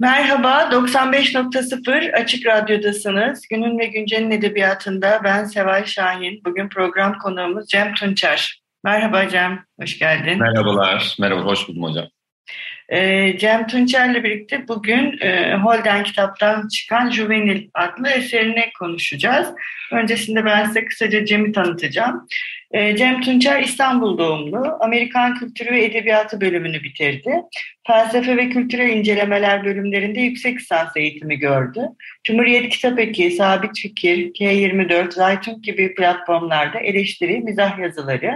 Merhaba, 95.0 Açık Radyo'dasınız. Günün ve Güncel'in edebiyatında ben Seval Şahin. Bugün program konuğumuz Cem Tunçer. Merhaba Cem, hoş geldin. Merhabalar, merhaba, hoş buldum hocam. Cem Tunçer'le birlikte bugün Holden Kitap'tan çıkan Juvenile adlı eserine konuşacağız. Öncesinde ben size kısaca Cem'i tanıtacağım. Cem Tunçer İstanbul doğumlu, Amerikan Kültürü ve Edebiyatı bölümünü bitirdi. Felsefe ve Kültürel İncelemeler bölümlerinde yüksek lisans eğitimi gördü. Cumhuriyet Kitap Eki, Sabit Fikir, K24, Zaytun gibi platformlarda eleştiri, mizah yazıları,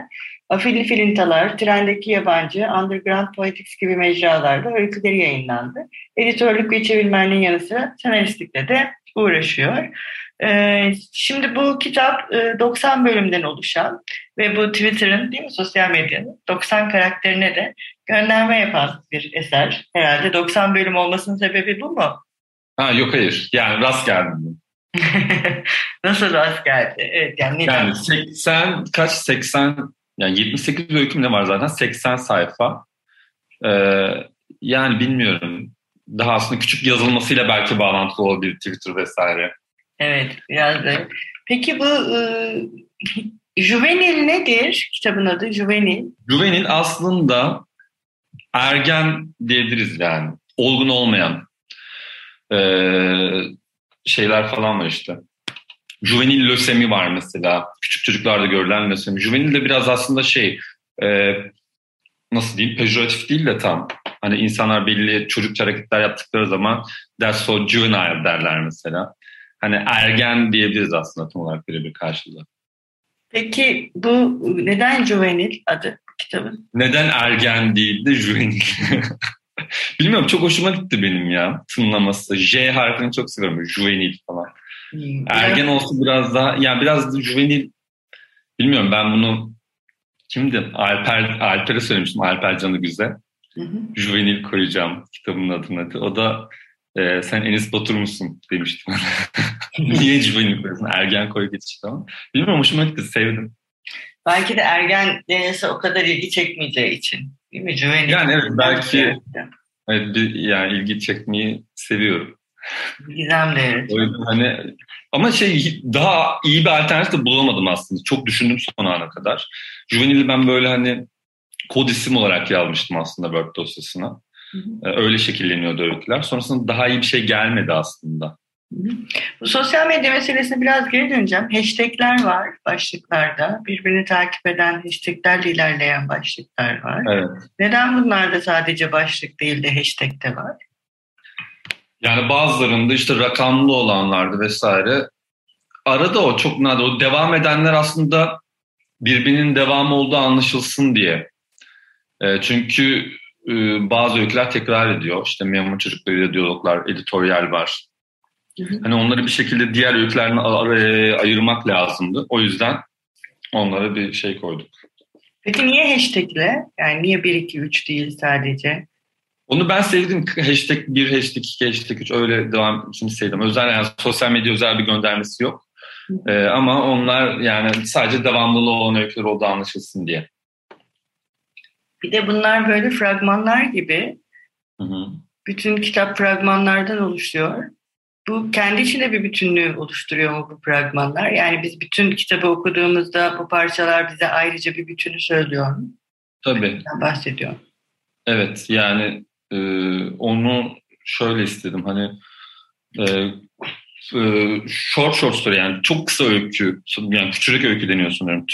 Afili Filintalar, Trendeki Yabancı, Underground Poetics gibi mecralarda öyküleri yayınlandı. Editörlük ve çevirmenliğin yanı sıra senaristlikle de uğraşıyor. Şimdi bu kitap 90 bölümden oluşan ve bu Twitter'ın, değil mi, sosyal medyanın 90 karakterine de gönderme yapan bir eser. Herhalde 90 bölüm olmasının sebebi bu mu? Yok, hayır. Yani rast geldim. Nasıl rast geldi? Evet, yani 80 yani 78 öyküm de var zaten, 80 sayfa. Yani bilmiyorum. Daha aslında küçük yazılmasıyla belki bağlantılı olabilir Twitter vesaire. Evet, biraz da. Peki bu Juvenile nedir? Kitabın adı Juvenile. Juvenile aslında ergen diyebiliriz yani. Olgun olmayan şeyler falan var işte. Juvenil lösemi var mesela. Küçük çocuklarda görülen lösemi. Juvenil de biraz aslında nasıl diyeyim, pejoratif değil de tam. Hani insanlar belli çocukça hareketler yaptıkları zaman that's so juvenile derler mesela. Hani ergen diyebiliriz aslında tam olarak birebir karşılığı. Peki bu neden Juvenil adı kitabın? Neden ergen değil de Juvenil? Bilmiyorum, çok hoşuma gitti benim ya tınlaması. J harfini çok seviyorum. Juvenil falan. Ergen olsa biraz daha, yani biraz da juvenil, bilmiyorum, ben bunu kimdi? Alper'e söylemiştim, Alper Canıgüze. Juvenil koyacağım kitabının adını. O da sen Enis Batur musun demiştim. Niye juvenil koyuyorsun? Ergen koy geçti ama. Bilmiyorum, hoşuma gitti, sevdim. Belki de ergen denilse o kadar ilgi çekmeyeceği için, değil mi? Juvenil. Yani evet, belki evet, yani ilgi çekmeyi seviyorum. Gizemli. Evet. O yüzden hani, ama daha iyi bir alternatif de bulamadım aslında. Çok düşündüm son ana kadar. Juvenil'i ben böyle hani kod isim olarak yazmıştım aslında Word dosyasına. Öyle şekilleniyordu öyküler. Sonrasında daha iyi bir şey gelmedi aslında. Hı-hı. Bu sosyal medya meselesine biraz geri döneceğim. Hashtagler var başlıklarda. Birbirini takip eden hashtaglerle ilerleyen başlıklar var. Evet. Neden bunlarda sadece başlık değil de hashtag de var? Yani bazılarında işte rakamlı olanlardı vesaire. Arada o çok nadir. O devam edenler aslında birbirinin devamı olduğu anlaşılsın diye. Çünkü bazı öyküler tekrar ediyor. İşte memur çocuklarıyla diyaloglar, editoryal var. Hani onları bir şekilde diğer öykülerden ayırmak lazımdı. O yüzden onlara bir şey koyduk. Peki niye hashtagle? Yani niye 1, 2, 3 değil sadece? Onu ben sevdim. Hashtag 1, hashtag 2, hashtag 3 öyle devam için sevdim. Özel, yani sosyal medya özel bir göndermesi yok. Ama onlar yani sadece devamlılığı olan öyküler oldu anlaşılsın diye. Bir de bunlar böyle fragmanlar gibi. Hı-hı. Bütün kitap fragmanlardan oluşuyor. Bu kendi içinde bir bütünlüğü oluşturuyor mu bu fragmanlar? Yani biz bütün kitabı okuduğumuzda bu parçalar bize ayrıca bir bütünü söylüyor mu? Tabii. Bahsediyor. Evet, yani onu şöyle istedim, hani short story, yani çok kısa öykü, yani küçürek öykü deniyor sanıyorum,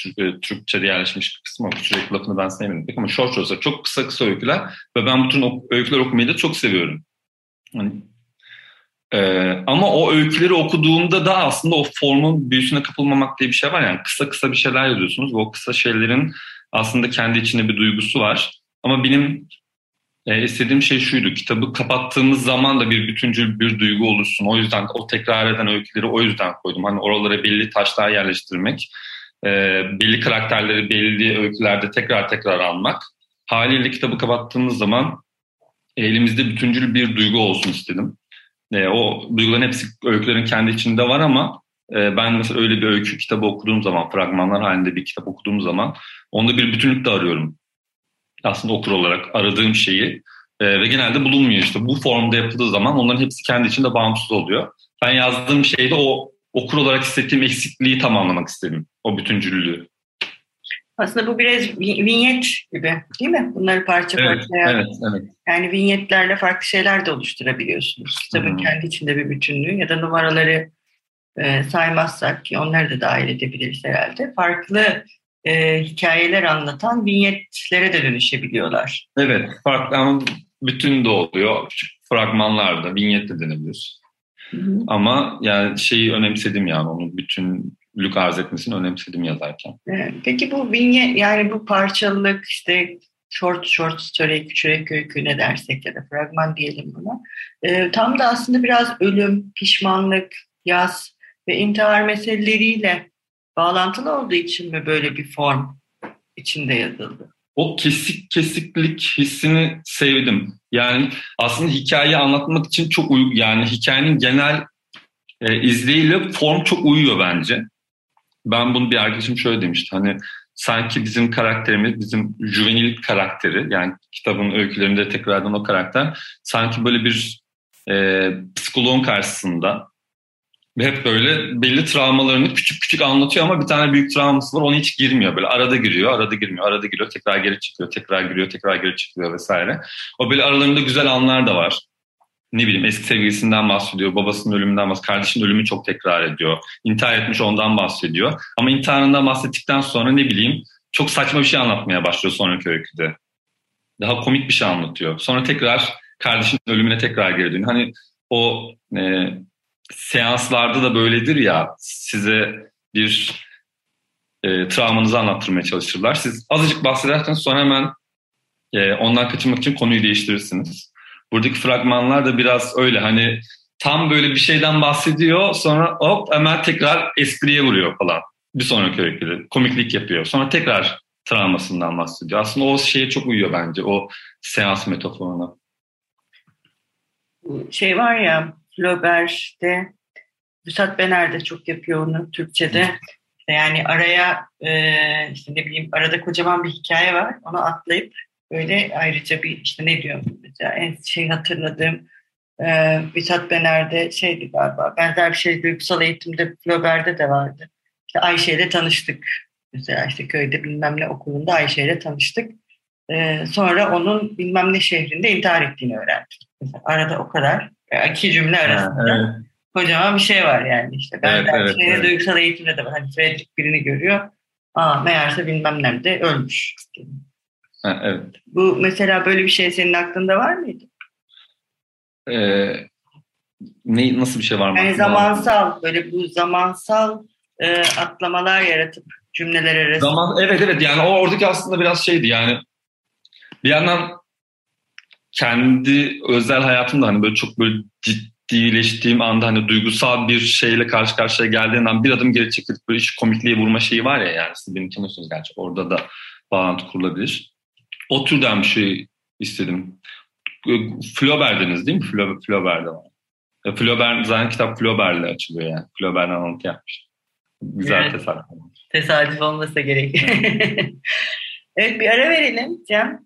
Türkçe'de yerleşmiş kısmı, küçürek lafını ben sevmedim ama short story, çok kısa öyküler ve ben bütün öyküler okumayı da çok seviyorum. Hani Ama o öyküleri okuduğumda da aslında o formun büyüsüne kapılmamak diye bir şey var. Yani kısa kısa bir şeyler yazıyorsunuz. O kısa şeylerin aslında kendi içinde bir duygusu var. Ama benim istediğim şey şuydu. Kitabı kapattığımız zaman da bir bütüncül bir duygu oluşsun. O yüzden o tekrar eden öyküleri o yüzden koydum. Hani oralara belli taşlar yerleştirmek, belli karakterleri belli öykülerde tekrar tekrar almak. Haliyle kitabı kapattığımız zaman elimizde bütüncül bir duygu olsun istedim. O duyguların hepsi öykülerin kendi içinde var ama ben mesela öyle bir öykü kitabı okuduğum zaman, fragmanlar halinde bir kitap okuduğum zaman onda bir bütünlük de arıyorum. Aslında okur olarak aradığım şeyi ve genelde bulunmuyor işte. Bu formda yapıldığı zaman onların hepsi kendi içinde bağımsız oluyor. Ben yazdığım şeyde o okur olarak hissettiğim eksikliği tamamlamak istedim. O bütüncüllüğü. Aslında bu biraz vinyet gibi değil mi? Bunları parça parça evet. Yani vinyetlerle farklı şeyler de oluşturabiliyorsunuz. Kitabın kendi içinde bir bütünlüğü ya da numaraları saymazsak ki onları da dahil edebiliriz herhalde. Farklı hikayeler anlatan vinyetlere de dönüşebiliyorlar. Evet, farklı ama bütün de oluyor. Küçük fragmanlarda vinyet de denebilir. Hı-hı. Ama yani şeyi önemsedim yani onun bütünlük arz etmesini önemsedim yazarken. Evet. Peki bu vinyet yani bu parçalılık işte short story, küçük öykü ne dersek ya da fragman diyelim buna. Tam da aslında biraz ölüm, pişmanlık, yas ve intihar meseleleriyle bağlantılı olduğu için mi böyle bir form içinde yazıldı? O kesiklik hissini sevdim. Yani aslında hikayeyi anlatmak için çok uyuyor. Yani hikayenin genel izleyiyle form çok uyuyor bence. Ben bunu bir arkadaşım şöyle demişti. Hani sanki bizim karakterimiz, bizim Juvenile karakteri yani kitabın öykülerinde tekrardan o karakter sanki böyle bir psikoloğun karşısında ve hep böyle belli travmalarını küçük küçük anlatıyor ama bir tane büyük travması var. Ona hiç girmiyor. Böyle arada giriyor, arada girmiyor, arada giriyor. Tekrar geri çıkıyor, tekrar giriyor, tekrar geri çıkıyor vesaire. O böyle aralarında güzel anlar da var. Ne bileyim eski sevgilisinden bahsediyor, babasının ölümünden bahsediyor, kardeşinin ölümü çok tekrar ediyor. İntihar etmiş ondan bahsediyor. Ama intiharından bahsettikten sonra ne bileyim çok saçma bir şey anlatmaya başlıyor sonraki öyküde. Daha komik bir şey anlatıyor. Sonra tekrar kardeşinin ölümüne tekrar geri dönüyor. Hani o... seanslarda da böyledir ya size bir travmanızı anlattırmaya çalışırlar. Siz azıcık bahsederken sonra hemen ondan kaçınmak için konuyu değiştirirsiniz. Buradaki fragmanlar da biraz öyle hani tam böyle bir şeyden bahsediyor sonra hop hemen tekrar espriye vuruyor falan. Bir sonraki öyküde komiklik yapıyor. Sonra tekrar travmasından bahsediyor. Aslında o şeye çok uyuyor bence o seans metaforuna. Şey var ya Flaubert'te, Vüsat Bener de çok yapıyor onu Türkçe'de. Yani araya, işte ne bileyim arada kocaman bir hikaye var. Onu atlayıp böyle ayrıca bir işte ne diyorum mesela en şey hatırladığım Vüsat Bener'de şeydi galiba. Benzer bir şey duygusal eğitimde Flaubert'te de vardı. İşte Ayşe'yle tanıştık. Mesela işte köyde bilmem ne okulunda Ayşe'yle tanıştık. Sonra onun bilmem ne şehrinde intihar ettiğini öğrendik. Mesela arada o kadar. İki cümle arasında kocaman bir şey var yani işte. Ben duygusal eğitimde de var. Hani Fredrik birini görüyor. Meğerse bilmem nerede ölmüş. Ha, evet. Bu mesela böyle bir şey senin aklında var mıydı? Nasıl bir şey var mı? Yani zamansal böyle bu zamansal atlamalar yaratıp cümleler arasında. Evet yani oradaki aslında biraz şeydi yani bir yandan kendi özel hayatımda hani böyle çok böyle ciddileştiğim anda hani duygusal bir şeyle karşı karşıya geldiğinden bir adım geri çekilip böyle iş komikliğe vurma şeyi var ya yani siz beni tanıyorsunuz gerçi orada da bağlantı kurulabilir. O türden bir şey istedim. Flaubert'deniz değil mi? Flaubert'de var. Flaubert zaten kitap Flaubert'le açılıyor yani. Flaubert'den alıntı yapmış. Güzel evet. Tesadüf. Tesadüf olmasa gerek. Evet bir ara verelim Cem.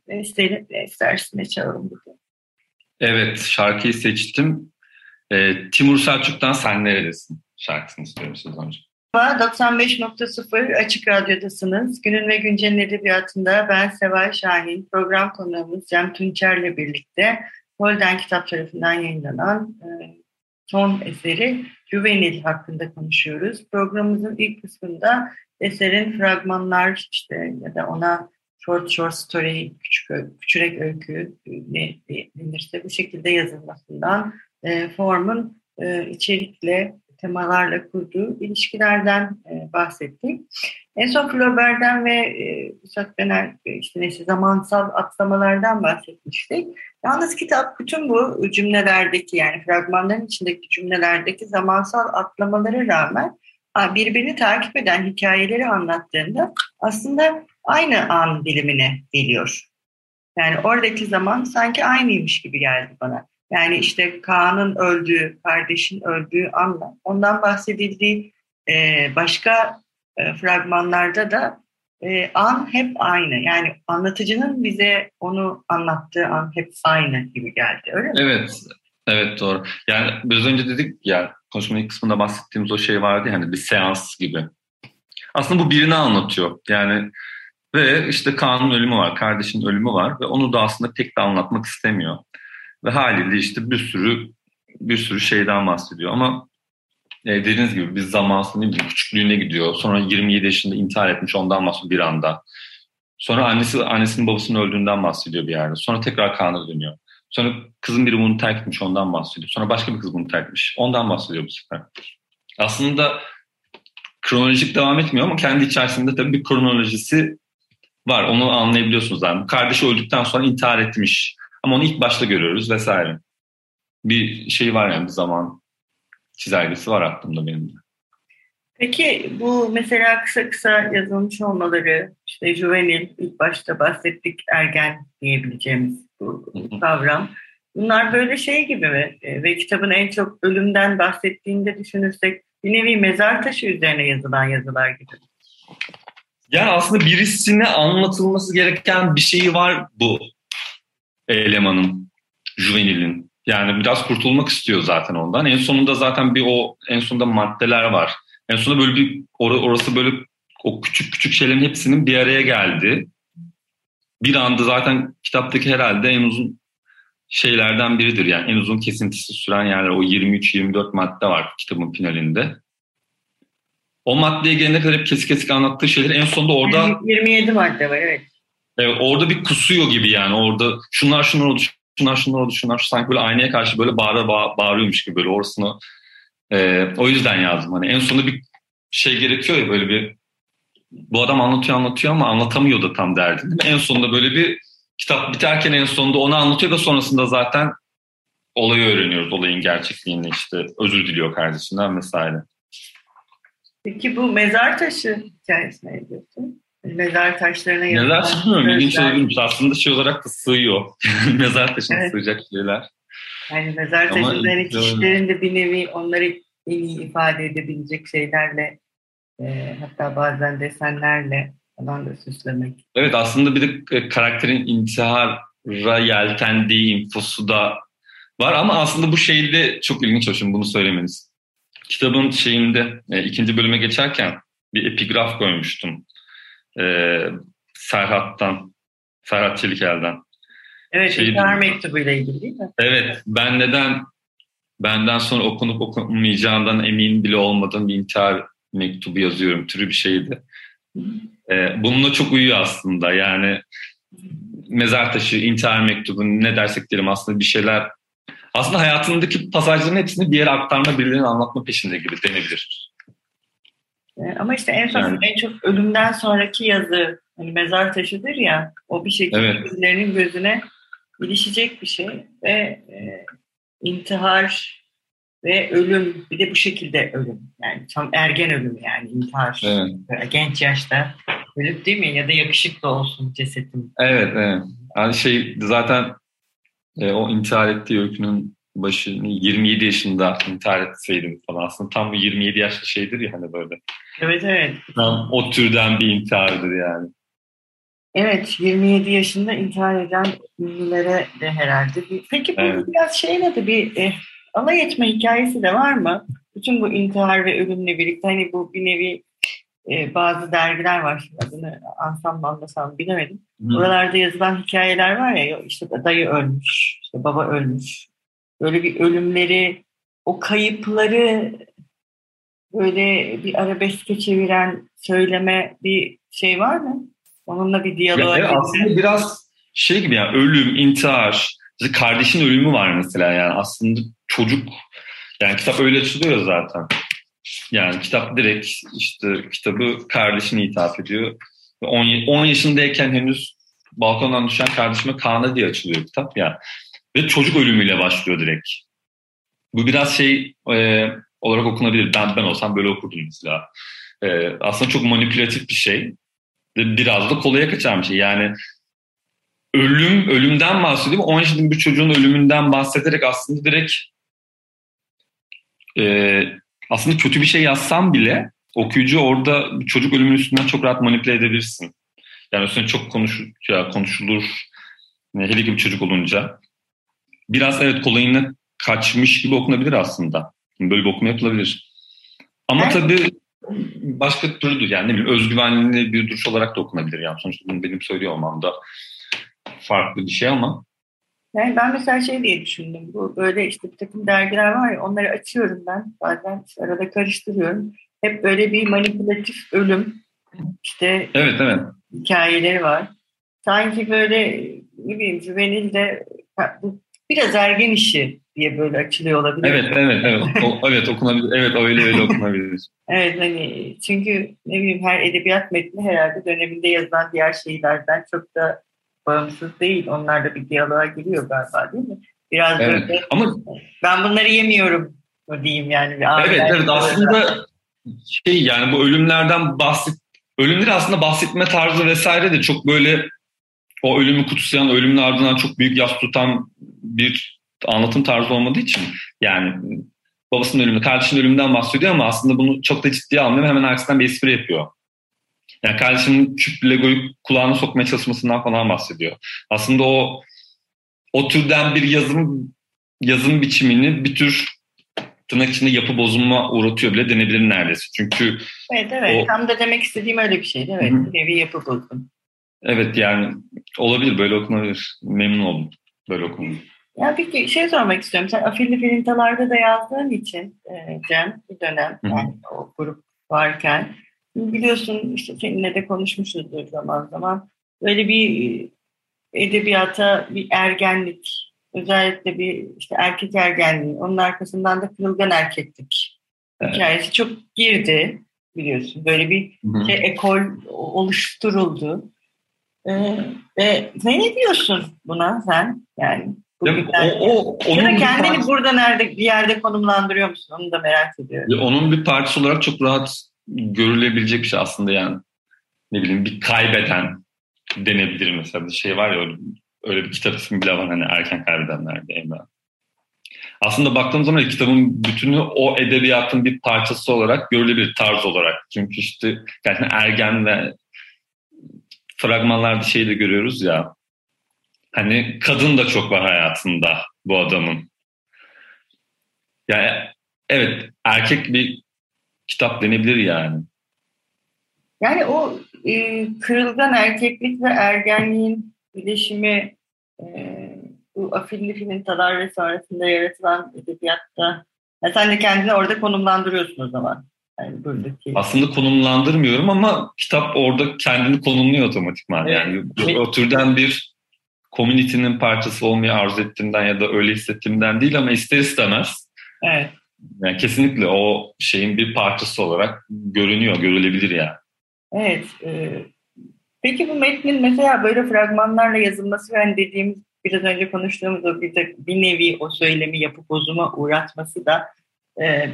İstersin ne çalalım bugün? Evet şarkıyı seçtim. Timur Selçuk'tan Sen Neredesin şarkısını istiyorum siz önce. 95.0 Açık Radyo'dasınız. Günün ve Güncel'in edebiyatında ben Seval Şahin. Program konuğumuz Cem Tunçer'le birlikte Holden Kitap tarafından yayınlanan son eseri Juvenile hakkında konuşuyoruz. Programımızın ilk kısmında eserin fragmanlar işte ya da ona short story, küçük öykü denirse bu şekilde yazılmasından formun içerikle, temalarla kurduğu ilişkilerden bahsettik. En son Flaubert'den ve müstakbel zamansal atlamalardan bahsetmiştik. Yalnız kitap bütün bu cümlelerdeki, yani fragmanların içindeki cümlelerdeki zamansal atlamalara rağmen birbirini takip eden hikayeleri anlattığında aslında aynı an dilimine geliyor. Yani oradaki zaman sanki aynıymış gibi geldi bana. Yani işte Kaan'ın öldüğü, kardeşin öldüğü anla, ondan bahsedildiği başka fragmanlarda da an hep aynı. Yani anlatıcının bize onu anlattığı an hep aynı gibi geldi. Öyle mi? Evet doğru. Yani biraz önce dedik ya, konuşmanın ilk kısmında bahsettiğimiz o şey vardı, hani bir seans gibi. Aslında bu birini anlatıyor. Yani ve işte Kaan'ın ölümü var, kardeşin ölümü var ve onu da aslında pek de anlatmak istemiyor. Ve haliyle işte bir sürü şeyden bahsediyor. Ama dediğiniz gibi biz zamansız, ne bileyim, küçüklüğüne gidiyor. Sonra 27 yaşında intihar etmiş, ondan bahsediyor bir anda. Sonra annesinin babasının öldüğünden bahsediyor bir yerde. Sonra tekrar Kaan'a dönüyor. Sonra kızın biri bunu terk etmiş, ondan bahsediyor. Sonra başka bir kız bunu terk etmiş, ondan bahsediyor bu sefer. Aslında kronolojik devam etmiyor ama kendi içerisinde tabii bir kronolojisi var. Onu anlayabiliyorsunuz. Yani kardeşi öldükten sonra intihar etmiş. Ama onu ilk başta görüyoruz vesaire. Bir şey var yani, bir zaman çizelgesi var aklımda benim de. Peki bu mesela kısa kısa yazılmış olmaları, işte Juvenile, ilk başta bahsettik, ergen diyebileceğimiz bu kavram. Bunlar böyle şey gibi mi? Ve kitabın en çok ölümden bahsettiğinde düşünürsek bir nevi mezar taşı üzerine yazılan yazılar gibi. Yani aslında birisine anlatılması gereken bir şeyi var bu elemanın, Juvenile'in. Yani biraz kurtulmak istiyor zaten ondan. En sonunda zaten bir o, en sonunda maddeler var. En sonunda böyle bir orası böyle o küçük şeylerin hepsinin bir araya geldi. Bir anda zaten kitaptaki herhalde en uzun şeylerden biridir. Yani en uzun kesintisi süren yerler. O 23-24 madde var kitabın finalinde. O maddeye gelene kadar hep kesik anlattığı şeyler en sonunda orada... 27 madde var, evet. Evet, orada bir kusuyor gibi yani, orada şunlar oldu sanki böyle aynaya karşı böyle bağırıyormuş gibi böyle orasını o yüzden yazdım, hani en sonunda bir şey gerekiyor ya, böyle bir bu adam anlatıyor ama anlatamıyor da tam derdini. En sonunda böyle bir kitap biterken en sonunda onu anlatıyor ve sonrasında zaten olayı öğreniyoruz, olayın gerçekliğini, işte özür diliyor kardeşinden vesaire. Peki bu mezar taşı hikayesine ne diyorsun? Mezar taşlarına yazılan... Mezar taşı bilmiyorum, ilginç olabilirmiş. Aslında şey olarak da sığıyor. Mezar taşına evet. Sığacak şeyler. Yani mezar taşının kişilerin de bir nevi onları en iyi ifade edebilecek şeylerle, hatta bazen desenlerle falan da süslemek. Evet, aslında bir de karakterin intihara yeltendiği infosu da var ama aslında bu şeyde çok ilginç olsun bunu söylemeniz. Kitabın şeyinde ikinci bölüme geçerken bir epigraf koymuştum. Ferhat Çelikel'den. Evet, intihar mektubuyla ilgili değil mi? Evet, ben benden sonra okunup okunmayacağından emin bile olmadığım bir intihar mektubu yazıyorum türü bir şeydi. Bununla çok uyuyor aslında. Yani mezar taşı, intihar mektubu, ne dersek diyelim, aslında bir şeyler, aslında hayatındaki pasajların hepsini bir yere aktarma, birilerini anlatma peşinde gibi denebilir. Ama işte en son yani, en çok ölümden sonraki yazı, hani mezar taşıdır ya, o bir şekilde birilerinin gözüne ilişecek bir şey ve intihar ve ölüm, bir de bu şekilde ölüm, yani tam ergen ölüm, yani intihar, evet. Genç yaşta ölüp değil mi, ya da yakışıklı olsun cesetim. Evet. Yani şey zaten o intihar ettiği öykünün başı, 27 yaşında intihar etseydim falan, aslında tam bu 27 yaşlı şeydir ya hani böyle. Evet. Tam o türden bir intihardır yani. Evet, 27 yaşında intihar eden ünlülere de herhalde. Peki bu biraz şeyle de bir alay etme hikayesi de var mı? Bütün bu intihar ve ölümle birlikte, hani bu bir nevi bazı dergiler var, şimdi adını ansam bilemedim. Oralarda yazılan hikayeler var ya, işte dayı ölmüş, işte baba ölmüş. Böyle bir ölümleri, o kayıpları böyle bir arabeske çeviren söyleme bir şey var mı? Onunla bir diyalog. Evet, aslında biraz şey gibi yani, ölüm, intihar, işte kardeşin ölümü var mesela, yani aslında çocuk Yani kitap öyle açılıyor zaten. Yani kitap direkt işte kitabı kardeşine hitap ediyor. 10 yaşındayken henüz balkondan düşen kardeşime Kaan'a diye açılıyor kitap. Yani. Ve çocuk ölümüyle başlıyor direkt. Bu biraz şey olarak okunabilir. Ben olsam böyle okurdum mesela. Aslında çok manipülatif bir şey. Biraz da kolaya kaçan bir şey. Yani ölümden bahsediyor. 10 yaşındaki bir çocuğun ölümünden bahsederek aslında direkt aslında kötü bir şey yazsam bile okuyucu orada çocuk ölümünün üstünden çok rahat manipüle edebilirsin. Yani üstüne çok konuşulur. Hele ki bir çocuk olunca. Biraz evet kolayına kaçmış gibi okunabilir aslında. Böyle bir okuma yapılabilir. Ama evet. Tabii başka türlü yani ne bileyim özgüvenli bir duruş olarak da okunabilir. Yani sonuçta bunu benim söylüyor olmam da farklı bir şey ama. Yani ben mesela şey diye düşündüm. Bu böyle işte bir takım dergiler var ya onları açıyorum ben. Bazen arada karıştırıyorum. Hep böyle bir manipülatif ölüm işte evet. Hikayeleri var. Sanki böyle ne bileyim Juvenil de biraz ergen işi diye böyle açılıyor olabilir. Evet. Evet okunabilir. Evet öyle okunabilir. Evet hani çünkü ne bileyim her edebiyat metni herhalde döneminde yazılan diğer şeylerden çok da bağımsız değil. Onlar da bir diyaloğa giriyor galiba değil mi? Biraz evet. Böyle ama ben bunları yemiyorum diyeyim yani. Evet aslında şey yani bu ölümlerden ölümleri aslında bahsetme tarzı vesaire de çok böyle o ölümü kutsayan, ölümün ardından çok büyük yas tutan bir anlatım tarzı olmadığı için yani babasının ölümü, kardeşinin ölümünden bahsediyor ama aslında bunu çok da ciddiye almıyor. Hemen arkasından bir espri yapıyor. Yani kardeşinin çüp legoyu kulağına sokmaya çalışmasından falan bahsediyor. Aslında o türden bir yazım biçimini bir tür tırnak içinde yapı bozulma uğratıyor bile denebilir neredeyse. Çünkü evet. Tam da demek istediğim öyle bir şeydi. Evet. Bir yapı bozulma. Evet yani olabilir böyle okunabilir. Memnun oldum böyle okunabilir. Ya peki şey sormak istiyorum. Sen Afili Filintalar'da da yazdığın için Cem bir dönem yani o grup varken biliyorsun işte seninle de konuşmuşuzdur zaman zaman. Böyle bir edebiyata bir ergenlik özellikle bir işte erkek ergenliği onun arkasından da kırılgan erkeklik hikayesi çok girdi biliyorsun. Böyle bir ekol oluşturuldu. Ne diyorsun buna sen? Yani ya kendini parçası, burada nerede bir yerde konumlandırıyor musun? Onu da merak ediyorum. Ya onun bir parçası olarak çok rahat görülebilecek bir şey aslında yani. Ne bileyim bir kaybeden denebilir mesela. Bir şey var ya öyle bir kitap ismi bile var hani erken kaybedenler diye. Aslında baktığım zaman kitabın bütünü o edebiyatın bir parçası olarak görülebilir tarz olarak. Çünkü işte yani ergen ve fragmanlarda şeyi de görüyoruz ya hani kadın da çok var hayatında bu adamın. Yani evet erkek bir kitap denebilir yani. Yani o kırılgan erkeklik ve ergenliğin birleşimi bu Afili Filintalar ve sonrasında yaratılan edebiyatta yani sen de kendini orada konumlandırıyorsun o zaman. Yani buradaki... Aslında konumlandırmıyorum ama kitap orada kendini konumluyor otomatikman. Yani o türden bir community'nin parçası olmayı arzu ettiğimden ya da öyle hissettiğimden değil ama ister istemez. Evet. Yani kesinlikle o şeyin bir parçası olarak görünüyor, görülebilir yani. Evet. Peki bu metnin mesela böyle fragmanlarla yazılması ve hani dediğimiz biraz önce konuştuğumuz o bir nevi o söylemi yapıp bozuma uğratması da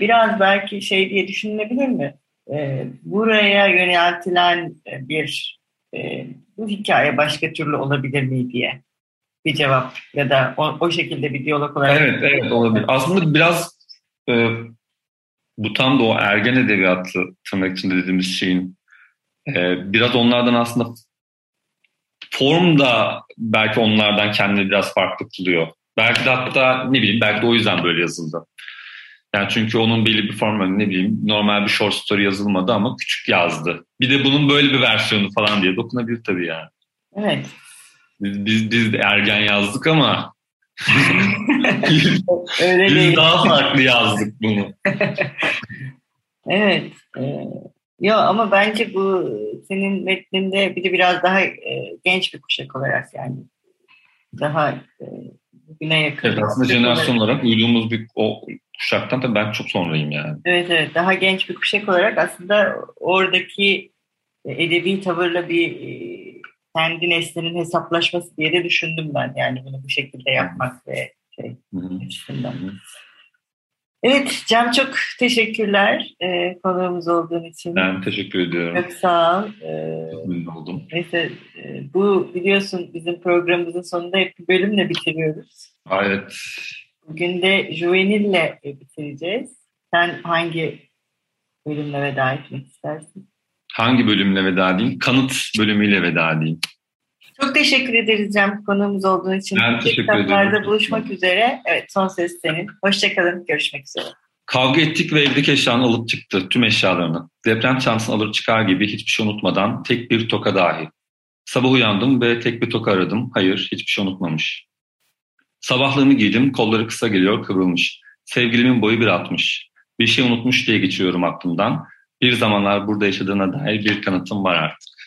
biraz belki şey diye düşünülebilir mi? Buraya yöneltilen bir bu hikaye başka türlü olabilir mi diye bir cevap ya da o şekilde bir diyalog olarak. Evet olabilir. Aslında biraz bu tam da o ergen edebiyatı tırnak içinde dediğimiz şeyin biraz onlardan aslında form da belki onlardan kendini biraz farklı kılıyor. Belki de hatta ne bileyim belki de o yüzden böyle yazıldı. Yani çünkü onun belli bir formu ne bileyim normal bir short story yazılmadı ama küçük yazdı. Bir de bunun böyle bir versiyonu falan diye dokunabilir tabii yani. Evet. Biz de ergen yazdık ama öyle biz değil. Daha farklı yazdık bunu. Evet. Yo ama bence bu senin metninde bir de biraz daha genç bir kuşak olarak yani daha bugüne yakın. Evet, aslında jenerasyon olarak uyduğumuz bir o kuşaktan tabii ben çok sonrayım yani. Evet evet, daha genç bir kuşak olarak aslında oradaki edebi tavırla bir kendi neslinin hesaplaşması diye de düşündüm ben. Yani bunu bu şekilde yapmak ve şey açısından. Evet Cem, çok teşekkürler konuğumuz olduğun için. Ben teşekkür ediyorum. Çok sağ ol. Çok memnun oldum. Neyse, bu biliyorsun bizim programımızın sonunda hep bir bölümle bitiriyoruz. Evet. Bugün de Juvenile'le bitireceğiz. Sen hangi bölümle veda etmek istersin? Hangi bölümle veda edeyim? Kanıt bölümüyle veda edeyim. Çok teşekkür ederiz Cem, konuğumuz olduğun için. Ben teşekkür ederim. Kitaplarda buluşmak üzere. Evet, son söz senin. Hoşçakalın, görüşmek üzere. Kavga ettik ve evdeki eşyanı alıp çıktı, tüm eşyalarını. Deprem çantasını alır çıkar gibi hiçbir şey unutmadan, tek bir toka dahi. Sabah uyandım ve tek bir toka aradım. Hayır, hiçbir şey unutmamış. Sabahlığımı giydim, kolları kısa geliyor, kıvrılmış. Sevgilimin boyu 1.60. Bir şey unutmuş diye geçiyorum aklımdan. Bir zamanlar burada yaşadığına dair bir kanıtım var artık.